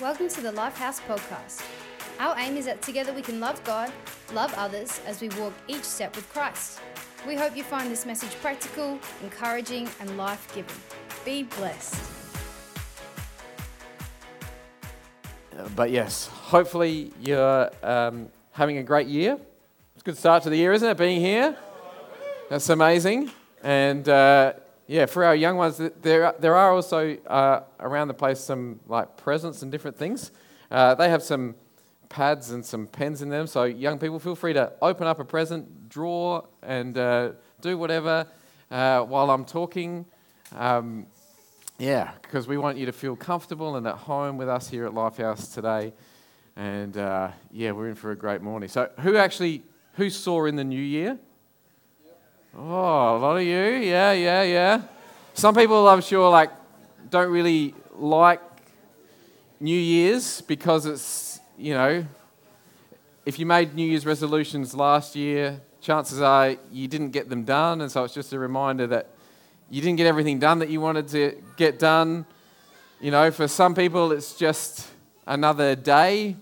Welcome to the Life House podcast. Our aim is that together we can love God, love others as we walk each step with Christ. We hope you find this message practical, encouraging, and life-giving. Be blessed. But yes, hopefully you're having a great year. It's a good start to the year, isn't it, being here? That's amazing. And yeah, for our young ones, there are also around the place some like presents and different things. They have some pads and some pens in them, so young people, feel free to open up a present, draw, and do whatever while I'm talking. Yeah, because we want you to feel comfortable and at home with us here at Lifehouse today. And yeah, we're in for a great morning. So who saw in the new year? Oh, a lot of you. Yeah. Some people, I'm sure, like, don't really like New Year's because it's, you know, if you made New Year's resolutions last year, chances are you didn't get them done. And so it's just a reminder that you didn't get everything done that you wanted to get done. You know, for some people, it's just another day.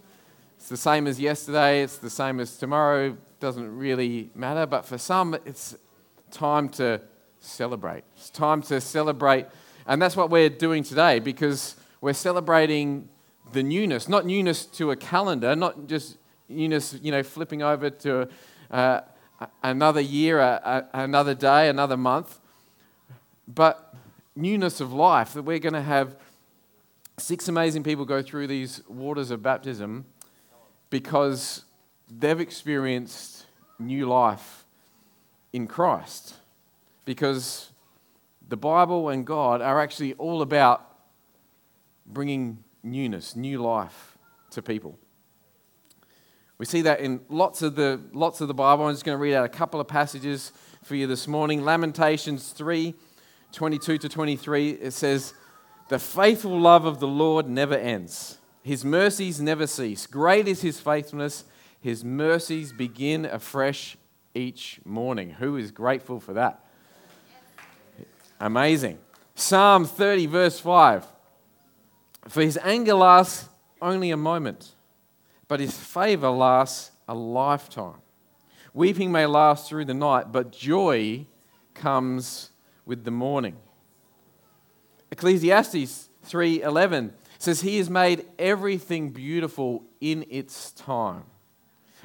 It's the same as yesterday. It's the same as tomorrow. It doesn't really matter. But for some, it's time to celebrate. It's time to celebrate. And that's what we're doing today, because we're celebrating the newness, not newness to a calendar, not just newness, you know, flipping over to another year, another day, another month, but newness of life, that we're going to have 6 amazing people go through these waters of baptism because they've experienced new life in Christ, because the Bible and God are actually all about bringing newness, new life to people. We see that in lots of the Bible. I'm just going to read out a couple of passages for you this morning. Lamentations 3:22-23. It says, "The faithful love of the Lord never ends; His mercies never cease. Great is His faithfulness; His mercies begin afresh each morning." Who is grateful for that? Amazing. Psalm 30, verse 5. "For his anger lasts only a moment, but his favor lasts a lifetime. Weeping may last through the night, but joy comes with the morning." Ecclesiastes 3:11 says, "He has made everything beautiful in its time.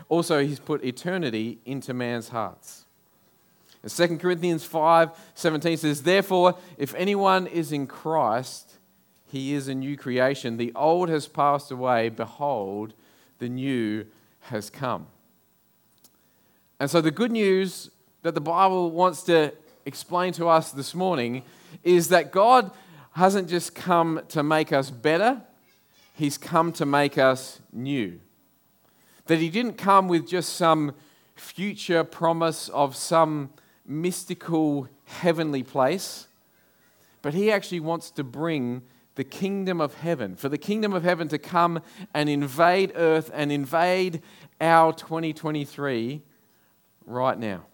Also, he's put eternity into man's hearts." And 2 Corinthians 5:17 says, "Therefore, if anyone is in Christ, he is a new creation. The old has passed away. Behold, the new has come." And so the good news that the Bible wants to explain to us this morning is that God hasn't just come to make us better. He's come to make us new. That he didn't come with just some future promise of some mystical heavenly place, but he actually wants to bring the kingdom of heaven, for the kingdom of heaven to come and invade earth and invade our 2023 right now.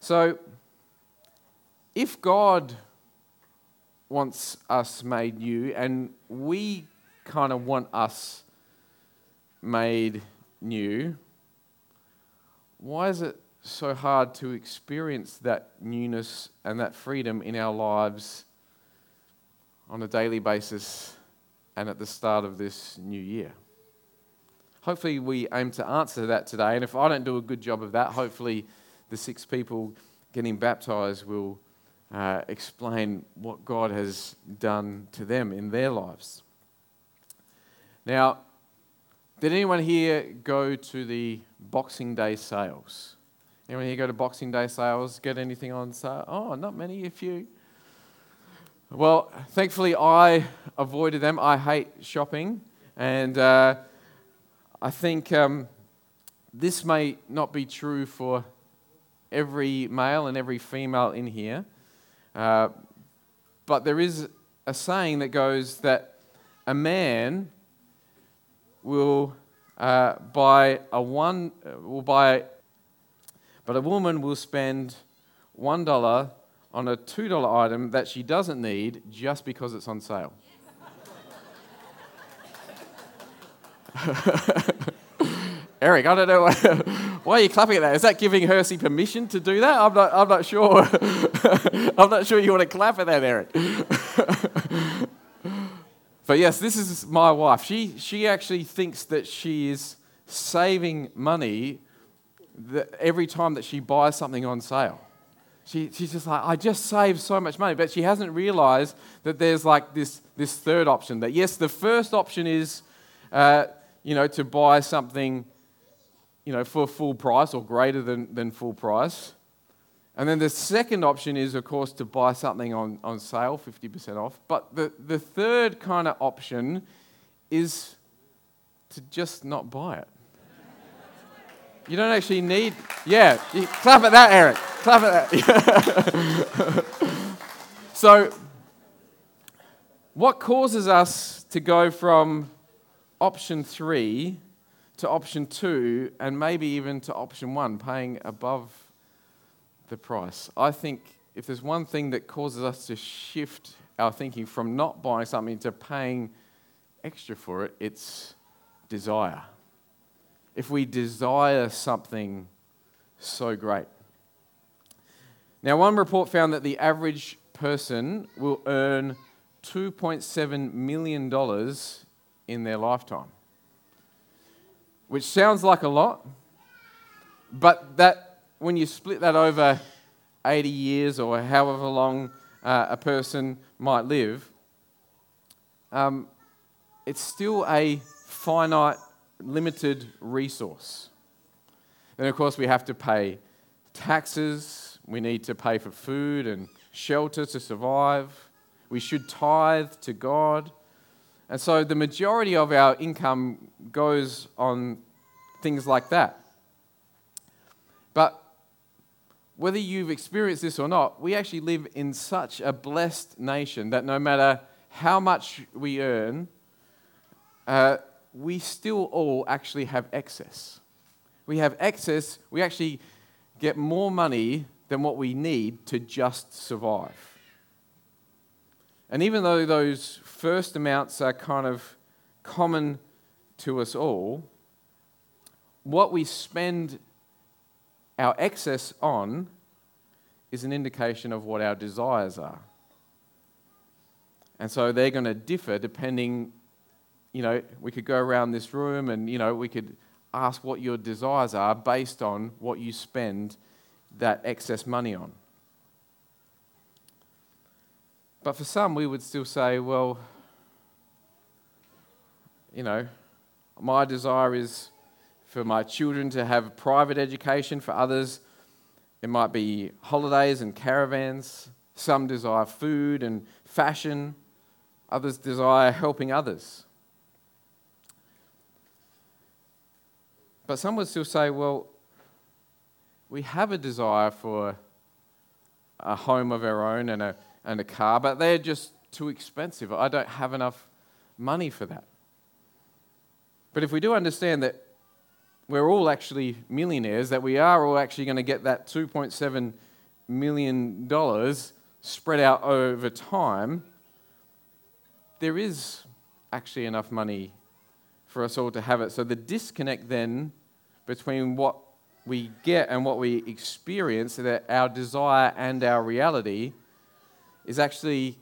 So, if God wants us made new and we kind of want us made new, why is it so hard to experience that newness and that freedom in our lives on a daily basis and at the start of this new year? Hopefully we aim to answer that today, and if I don't do a good job of that, hopefully the 6 people getting baptized will explain what God has done to them in their lives. Now, did anyone here go to the Boxing Day sales? Anyone here go to Boxing Day sales? Get anything on sale? Oh, not many, a few. Well, thankfully, I avoided them. I hate shopping. And I think this may not be true for every male and every female in here. But there is a saying that goes that a man but a woman will spend $1 on a $2 item that she doesn't need just because it's on sale. Eric, I don't know why are you clapping at that. Is that giving Hersey permission to do that? I'm not sure. I'm not sure you want to clap at that, Eric. But yes, this is my wife. She actually thinks that she is saving money every time that she buys something on sale. She's just like, I just saved so much money. But she hasn't realized that there's like this third option. That yes, the first option is, to buy something, for full price or greater than full price. And then the second option is, of course, to buy something on sale, 50% off. But the third kind of option is to just not buy it. You don't actually need... Yeah, clap at that, Eric. Clap at that. So, what causes us to go from option 3 to option 2 and maybe even to option 1, paying above the price? I think if there's one thing that causes us to shift our thinking from not buying something to paying extra for it, it's desire. If we desire something so great. Now, one report found that the average person will earn $2.7 million in their lifetime, which sounds like a lot, but that when you split that over 80 years or however long a person might live, it's still a finite, limited resource. Then, of course, we have to pay taxes. We need to pay for food and shelter to survive. We should tithe to God. And so the majority of our income goes on things like that. But whether you've experienced this or not, we actually live in such a blessed nation that no matter how much we earn, we still all actually have excess. We have excess. We actually get more money than what we need to just survive. And even though those first amounts are kind of common to us all, what we spend our excess on is an indication of what our desires are. And so they're going to differ depending... we could go around this room and, we could ask what your desires are based on what you spend that excess money on. But for some, we would still say, well, my desire is for my children to have private education. For others, it might be holidays and caravans. Some desire food and fashion. Others desire helping others. But some would still say, well, we have a desire for a home of our own and a car, but they're just too expensive. I don't have enough money for that. But if we do understand that we're all actually millionaires, that we are all actually going to get that $2.7 million spread out over time, there is actually enough money for us all to have it. So the disconnect then between what we get and what we experience, that our desire and our reality, is actually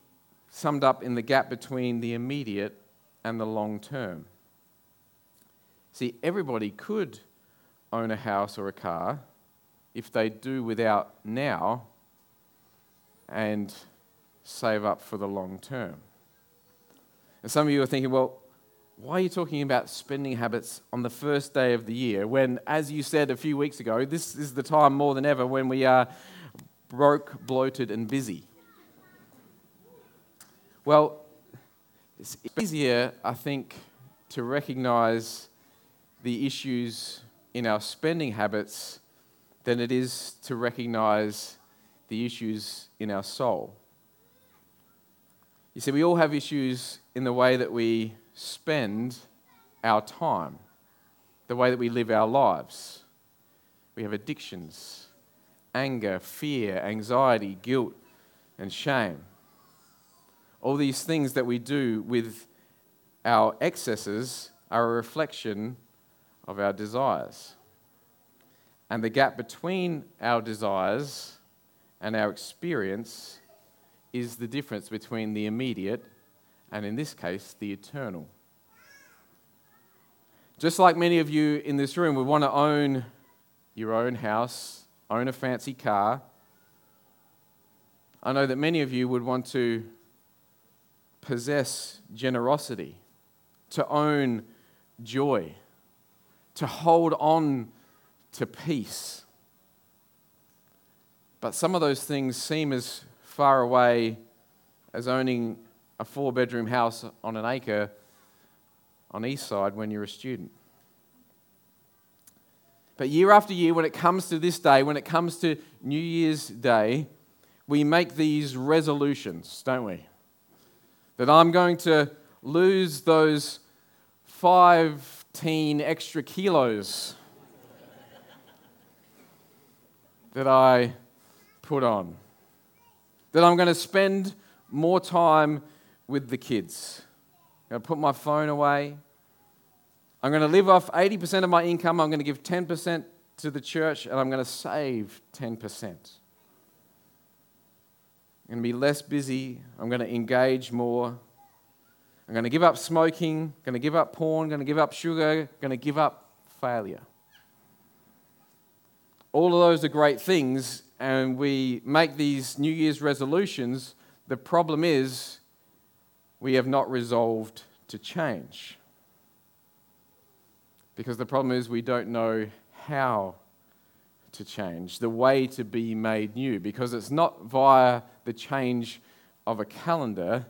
summed up in the gap between the immediate and the long term. See, everybody could own a house or a car if they do without now and save up for the long term. And some of you are thinking, well, why are you talking about spending habits on the first day of the year when, as you said a few weeks ago, this is the time more than ever when we are broke, bloated, and busy? Well, it's easier, I think, to recognize the issues in our spending habits than it is to recognize the issues in our soul. You see, we all have issues in the way that we spend our time, the way that we live our lives. We have addictions, anger, fear, anxiety, guilt, and shame. All these things that we do with our excesses are a reflection of our desires. And the gap between our desires and our experience is the difference between the immediate and, in this case, the eternal. Just like many of you in this room would want to own your own house, own a fancy car, I know that many of you would want to possess generosity, to own joy, to hold on to peace. But some of those things seem as far away as owning a 4-bedroom house on an acre on Eastside when you're a student. But year after year, when it comes to this day, when it comes to New Year's Day, we make these resolutions, don't we? That I'm going to lose those 15 extra kilos that I put on. That I'm going to spend more time with the kids. I'm going to put my phone away. I'm going to live off 80% of my income. I'm going to give 10% to the church, and I'm going to save 10%. I'm going to be less busy. I'm going to engage more. I'm going to give up smoking. I'm going to give up porn. I'm going to give up sugar. I'm going to give up failure. All of those are great things, and we make these New Year's resolutions. The problem is we have not resolved to change, because the problem is we don't know how to change, the way to be made new, because it's not via the change of a calendar,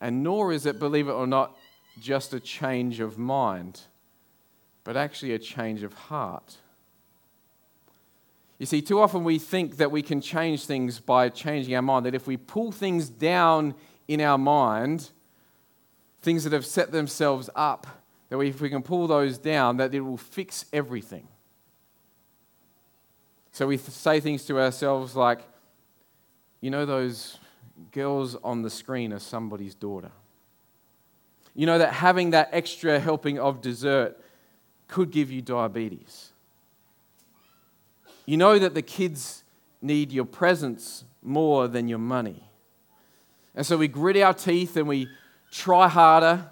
and nor is it, believe it or not, just a change of mind, but actually a change of heart. You see, too often we think that we can change things by changing our mind, that if we pull things down in our mind, things that have set themselves up, that if we can pull those down, that it will fix everything. So we say things to ourselves like, you know, those girls on the screen are somebody's daughter. You know that having that extra helping of dessert could give you diabetes. You know that the kids need your presents more than your money. And so we grit our teeth and we try harder.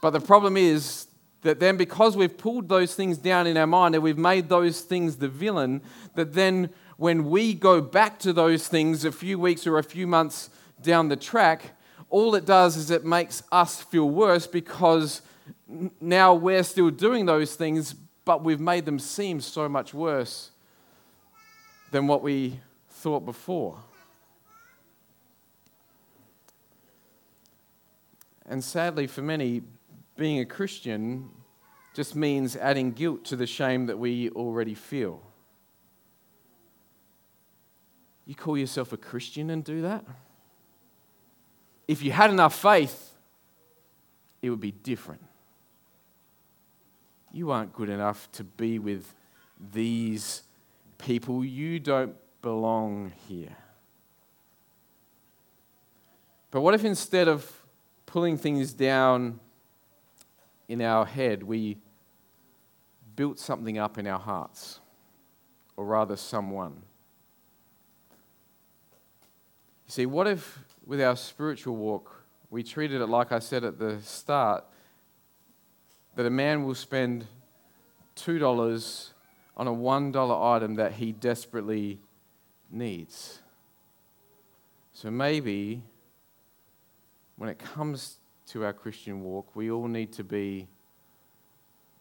But the problem is that then, because we've pulled those things down in our mind and we've made those things the villain, that then when we go back to those things a few weeks or a few months down the track, all it does is it makes us feel worse, because now we're still doing those things, but we've made them seem so much worse than what we thought before. And sadly, for many, being a Christian just means adding guilt to the shame that we already feel. You call yourself a Christian and do that? If you had enough faith, it would be different. You aren't good enough to be with these people. You don't belong here. But what if, instead of pulling things down in our head, we built something up in our hearts, or rather someone? You see, what if with our spiritual walk, we treated it like I said at the start, that a man will spend $2 on a $1 item that he desperately needs? So maybe when it comes to our Christian walk, we all need to be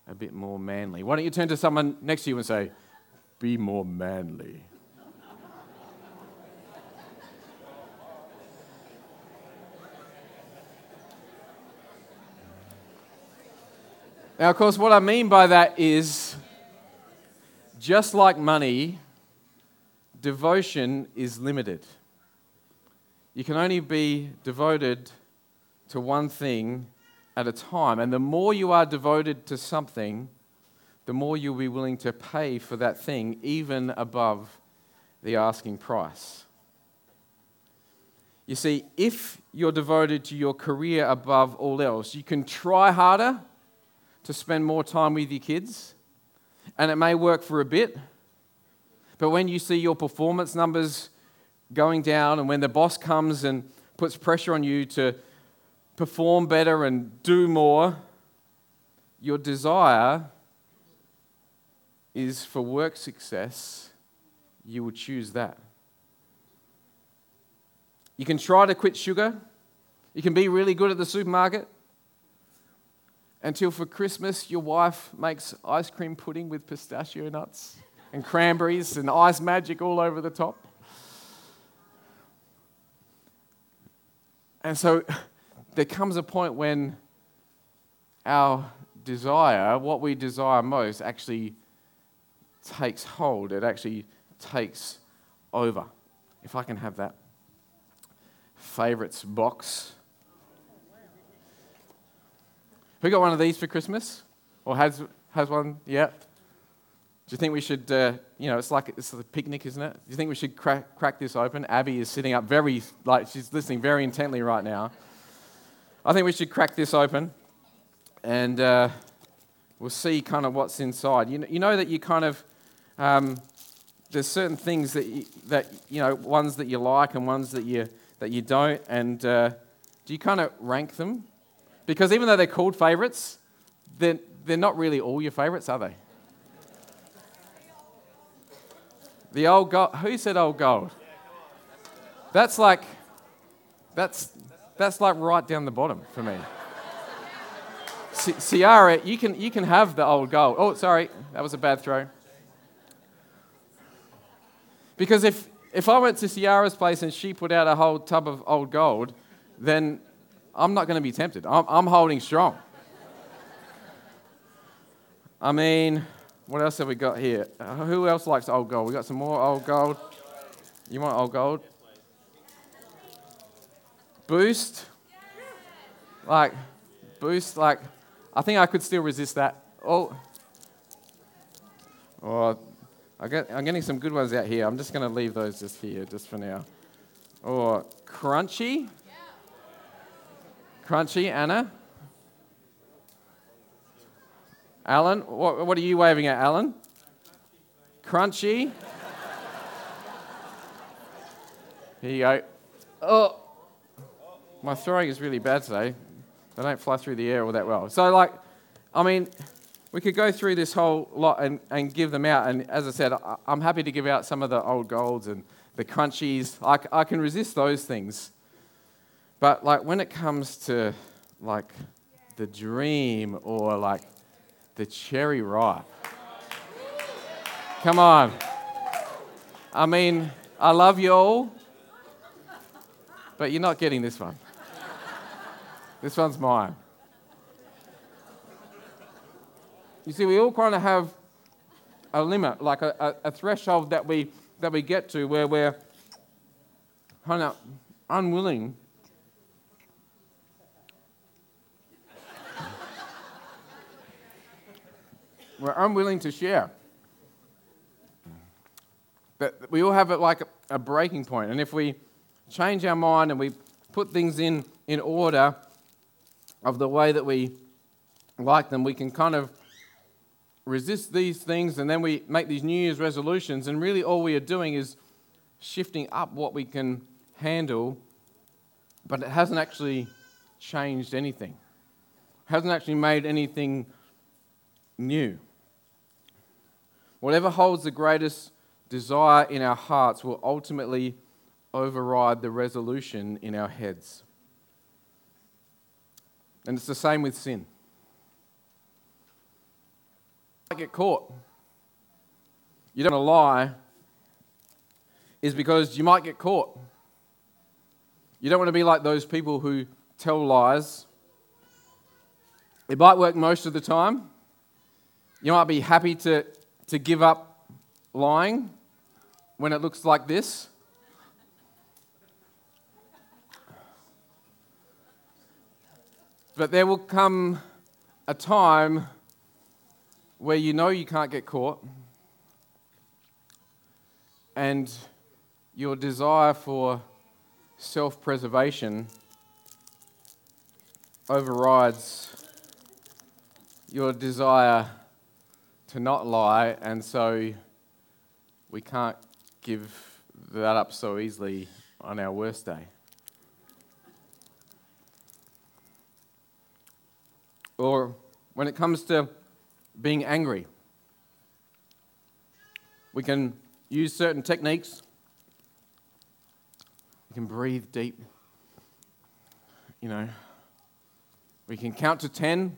a bit more manly. Why don't you turn to someone next to you and say, "Be more manly"? Now, of course, what I mean by that is, just like money, devotion is limited. You can only be devoted to one thing at a time. And the more you are devoted to something, the more you'll be willing to pay for that thing, even above the asking price. You see, if you're devoted to your career above all else, you can try harder to spend more time with your kids, and it may work for a bit, but when you see your performance numbers going down and when the boss comes and puts pressure on you to perform better and do more, your desire is for work success, you will choose that. You can try to quit sugar. You can be really good at the supermarket until for Christmas your wife makes ice cream pudding with pistachio nuts and cranberries and ice magic all over the top. And so there comes a point when our desire, what we desire most, actually takes hold. It actually takes over. If I can have that favorites box. Who got one of these for Christmas? Or has one? Yeah. Do you think we should, it's a picnic, isn't it? Do you think we should crack this open? Abby is sitting up she's listening very intently right now. I think we should crack this open and we'll see kind of what's inside. You know that you kind of, there's certain things that ones that you like and ones that you don't, and do you kind of rank them? Because even though they're called favourites, they're not really all your favourites, are they? The old gold. Who said old gold? That's like right down the bottom for me. Ciara, you can have the old gold. Oh, sorry, that was a bad throw. Because if I went to Ciara's place and she put out a whole tub of old gold, then I'm not going to be tempted. I'm holding strong. I mean, what else have we got here? Who else likes old gold? We got some more old gold. You want old gold? Boost? Boost, I think I could still resist that. Oh, I'm getting some good ones out here. I'm just going to leave those just here, just for now. Or crunchy. Crunchy, Anna. Alan, what are you waving at, Alan? Crunchy. Here you go. Oh, my throwing is really bad today. They don't fly through the air all that well. So, we could go through this whole lot and give them out. And as I said, I'm happy to give out some of the old golds and the crunchies. I can resist those things. But when it comes to the dream or the cherry ripe, come on. I love you all, but you're not getting this one. This one's mine. You see, we all kind of have a limit, like a threshold that we get to where we're kind of unwilling to share. But we all have it like a breaking point, and if we change our mind and we put things in order of the way that we like them, we can kind of resist these things, and then we make these New Year's resolutions, and really all we are doing is shifting up what we can handle, but it hasn't actually changed anything. It hasn't actually made anything new. Whatever holds the greatest desire in our hearts will ultimately override the resolution in our heads. And it's the same with sin. I get caught. You don't want to lie is because you might get caught. You don't want to be like those people who tell lies. It might work most of the time. You might be happy to give up lying when it looks like this. But there will come a time where you know you can't get caught, and your desire for self-preservation overrides your desire to not lie, and so we can't give that up so easily on our worst day. Or when it comes to being angry, we can use certain techniques. We can breathe deep. You know, we can count to 10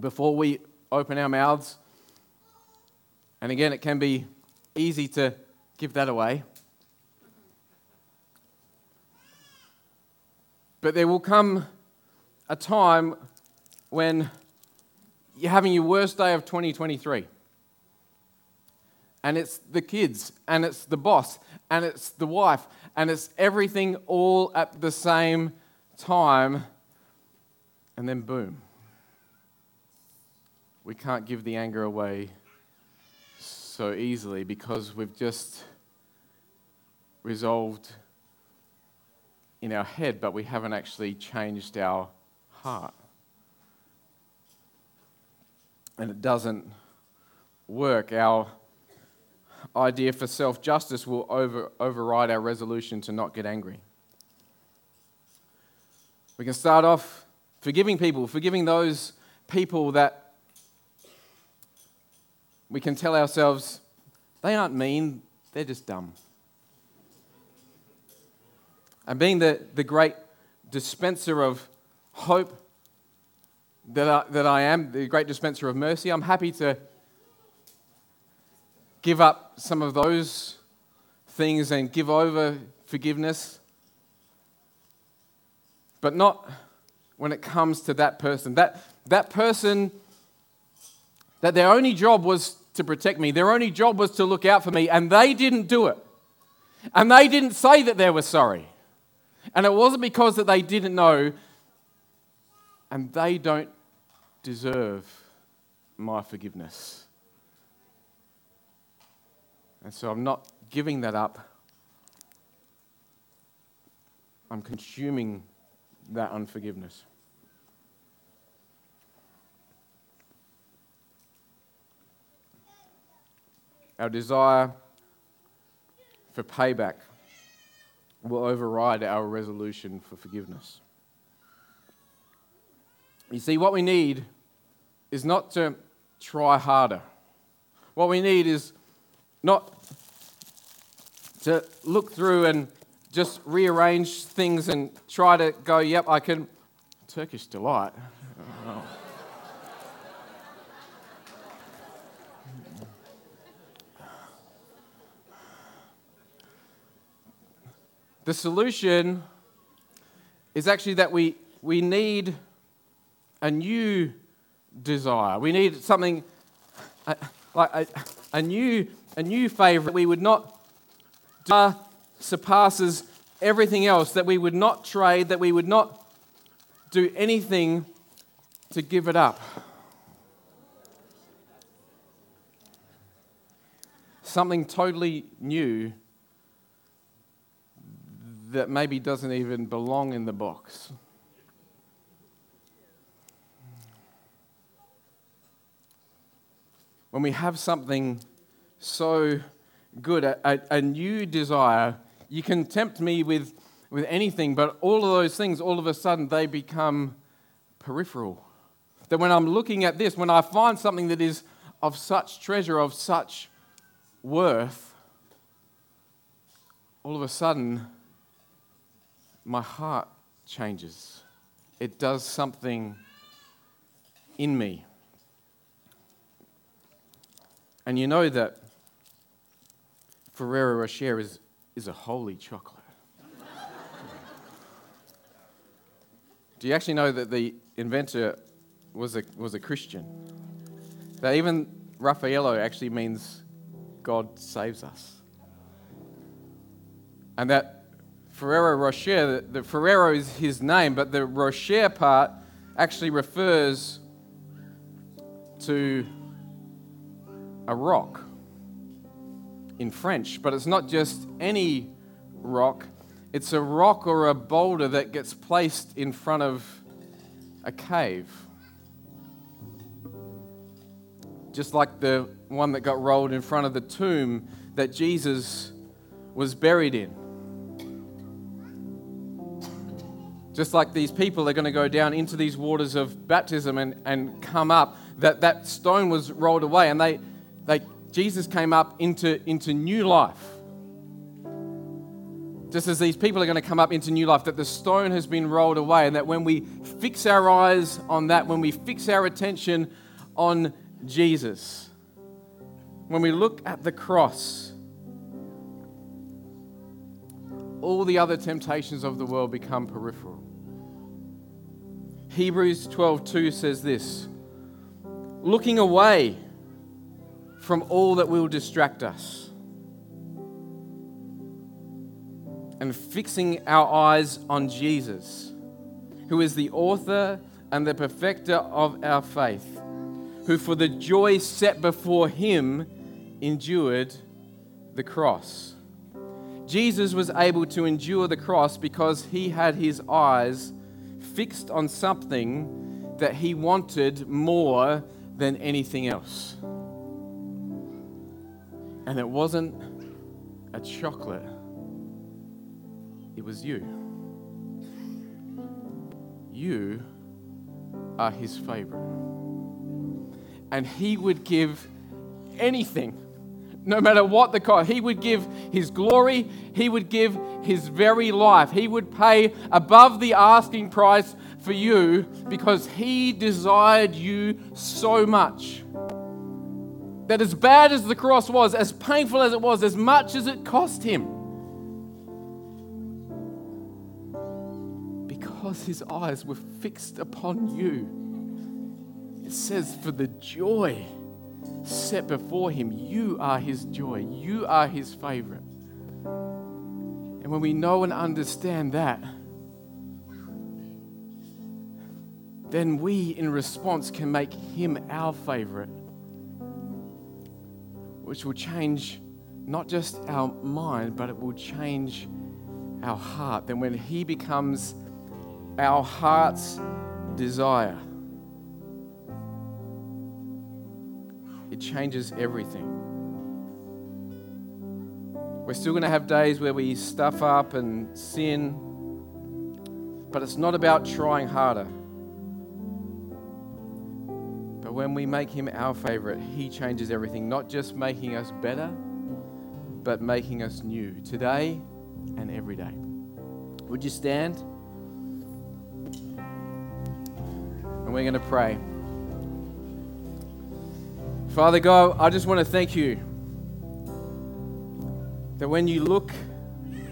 before we open our mouths. And again, it can be easy to give that away. But there will come a time when you're having your worst day of 2023. And it's the kids, and it's the boss, and it's the wife, and it's everything all at the same time. And then boom. We can't give the anger away so easily because we've just resolved in our head, but we haven't actually changed our heart. And it doesn't work. Our idea for self-justice will override our resolution to not get angry. We can start off forgiving people, forgiving those people that we can tell ourselves, they aren't mean, they're just dumb. And being the great dispenser of hope that I am, the great dispenser of mercy, I'm happy to give up some of those things and give over forgiveness, but not when it comes to that person. That person, that their only job was to protect me, their only job was to look out for me, and they didn't do it. And they didn't say that they were sorry. And it wasn't because that they didn't know, and they don't deserve my forgiveness. And so I'm not giving that up. I'm consuming that unforgiveness. Our desire for payback will override our resolution for forgiveness. You see, what we need is not to try harder. What we need is not to look through and just rearrange things and try to go, yep, I can. Turkish delight. Oh. The solution is actually that we need a new desire. We need something like a new favourite. We would not surpasses everything else, that we would not trade, that we would not do anything to give it up. Something totally new that maybe doesn't even belong in the box. When we have something so good, a new desire, you can tempt me with anything, but all of those things, all of a sudden, they become peripheral. That when I'm looking at this, when I find something that is of such treasure, of such worth, all of a sudden, my heart changes. It does something in me. And you know that Ferrero Rocher is a holy chocolate. Do you actually know that the inventor was a Christian? That even Raffaello actually means God saves us. And that Ferrero Rocher, the Ferrero is his name, but the Rocher part actually refers to a rock in French, but it's not just any rock, It's a rock or a boulder that gets placed in front of a cave. Just like the one that got rolled in front of the tomb that Jesus was buried in. Just like these people are going to go down into these waters of baptism and come up, that stone was rolled away and Jesus came up into new life. Just as these people are going to come up into new life, that the stone has been rolled away, and that when we fix our eyes on that, when we fix our attention on Jesus, when we look at the cross, all the other temptations of the world become peripheral. Hebrews 12:2 says this, looking away from all that will distract us, and fixing our eyes on Jesus, who is the author and the perfecter of our faith, who for the joy set before him endured the cross. Jesus was able to endure the cross because he had his eyes fixed on something that he wanted more than anything else. And it wasn't a chocolate. It was you. You are his favorite. And he would give anything, no matter what the cost. He would give his glory. He would give his very life. He would pay above the asking price for you because he desired you so much. That as bad as the cross was, as painful as it was, as much as it cost him, because his eyes were fixed upon you. It says, for the joy set before him, you are his joy, you are his favorite. And when we know and understand that, then we, in response, can make him our favorite, which will change not just our mind, but it will change our heart. Then when he becomes our heart's desire, it changes everything. We're still going to have days where we stuff up and sin, but it's not about trying harder. But when we make him our favorite, he changes everything, not just making us better, but making us new today and every day. Would you stand? And we're going to pray. Father God, I just want to thank you that when you look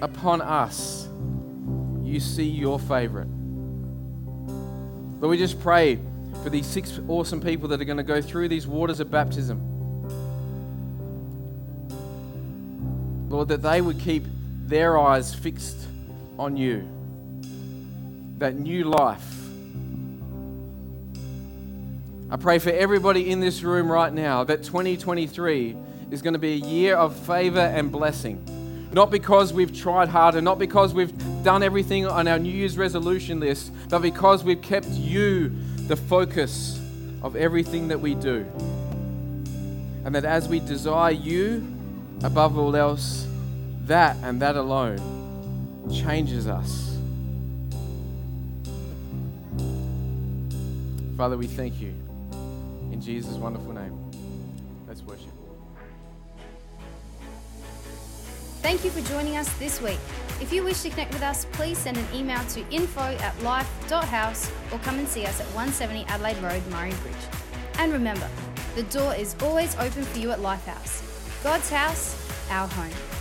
upon us, you see your favorite. Lord, we just pray for these 6 awesome people that are going to go through these waters of baptism. Lord, that they would keep their eyes fixed on you, that new life. I pray for everybody in this room right now that 2023 is going to be a year of favor and blessing. Not because we've tried harder, not because we've done everything on our New Year's resolution list, but because we've kept you the focus of everything that we do. And that as we desire you above all else, that and that alone changes us. Father, we thank you. In Jesus' wonderful name, let's worship. Thank you for joining us this week. If you wish to connect with us, please send an email to info@life.house or come and see us at 170 Adelaide Road, Murray Bridge. And remember, the door is always open for you at Life House, God's house, our home.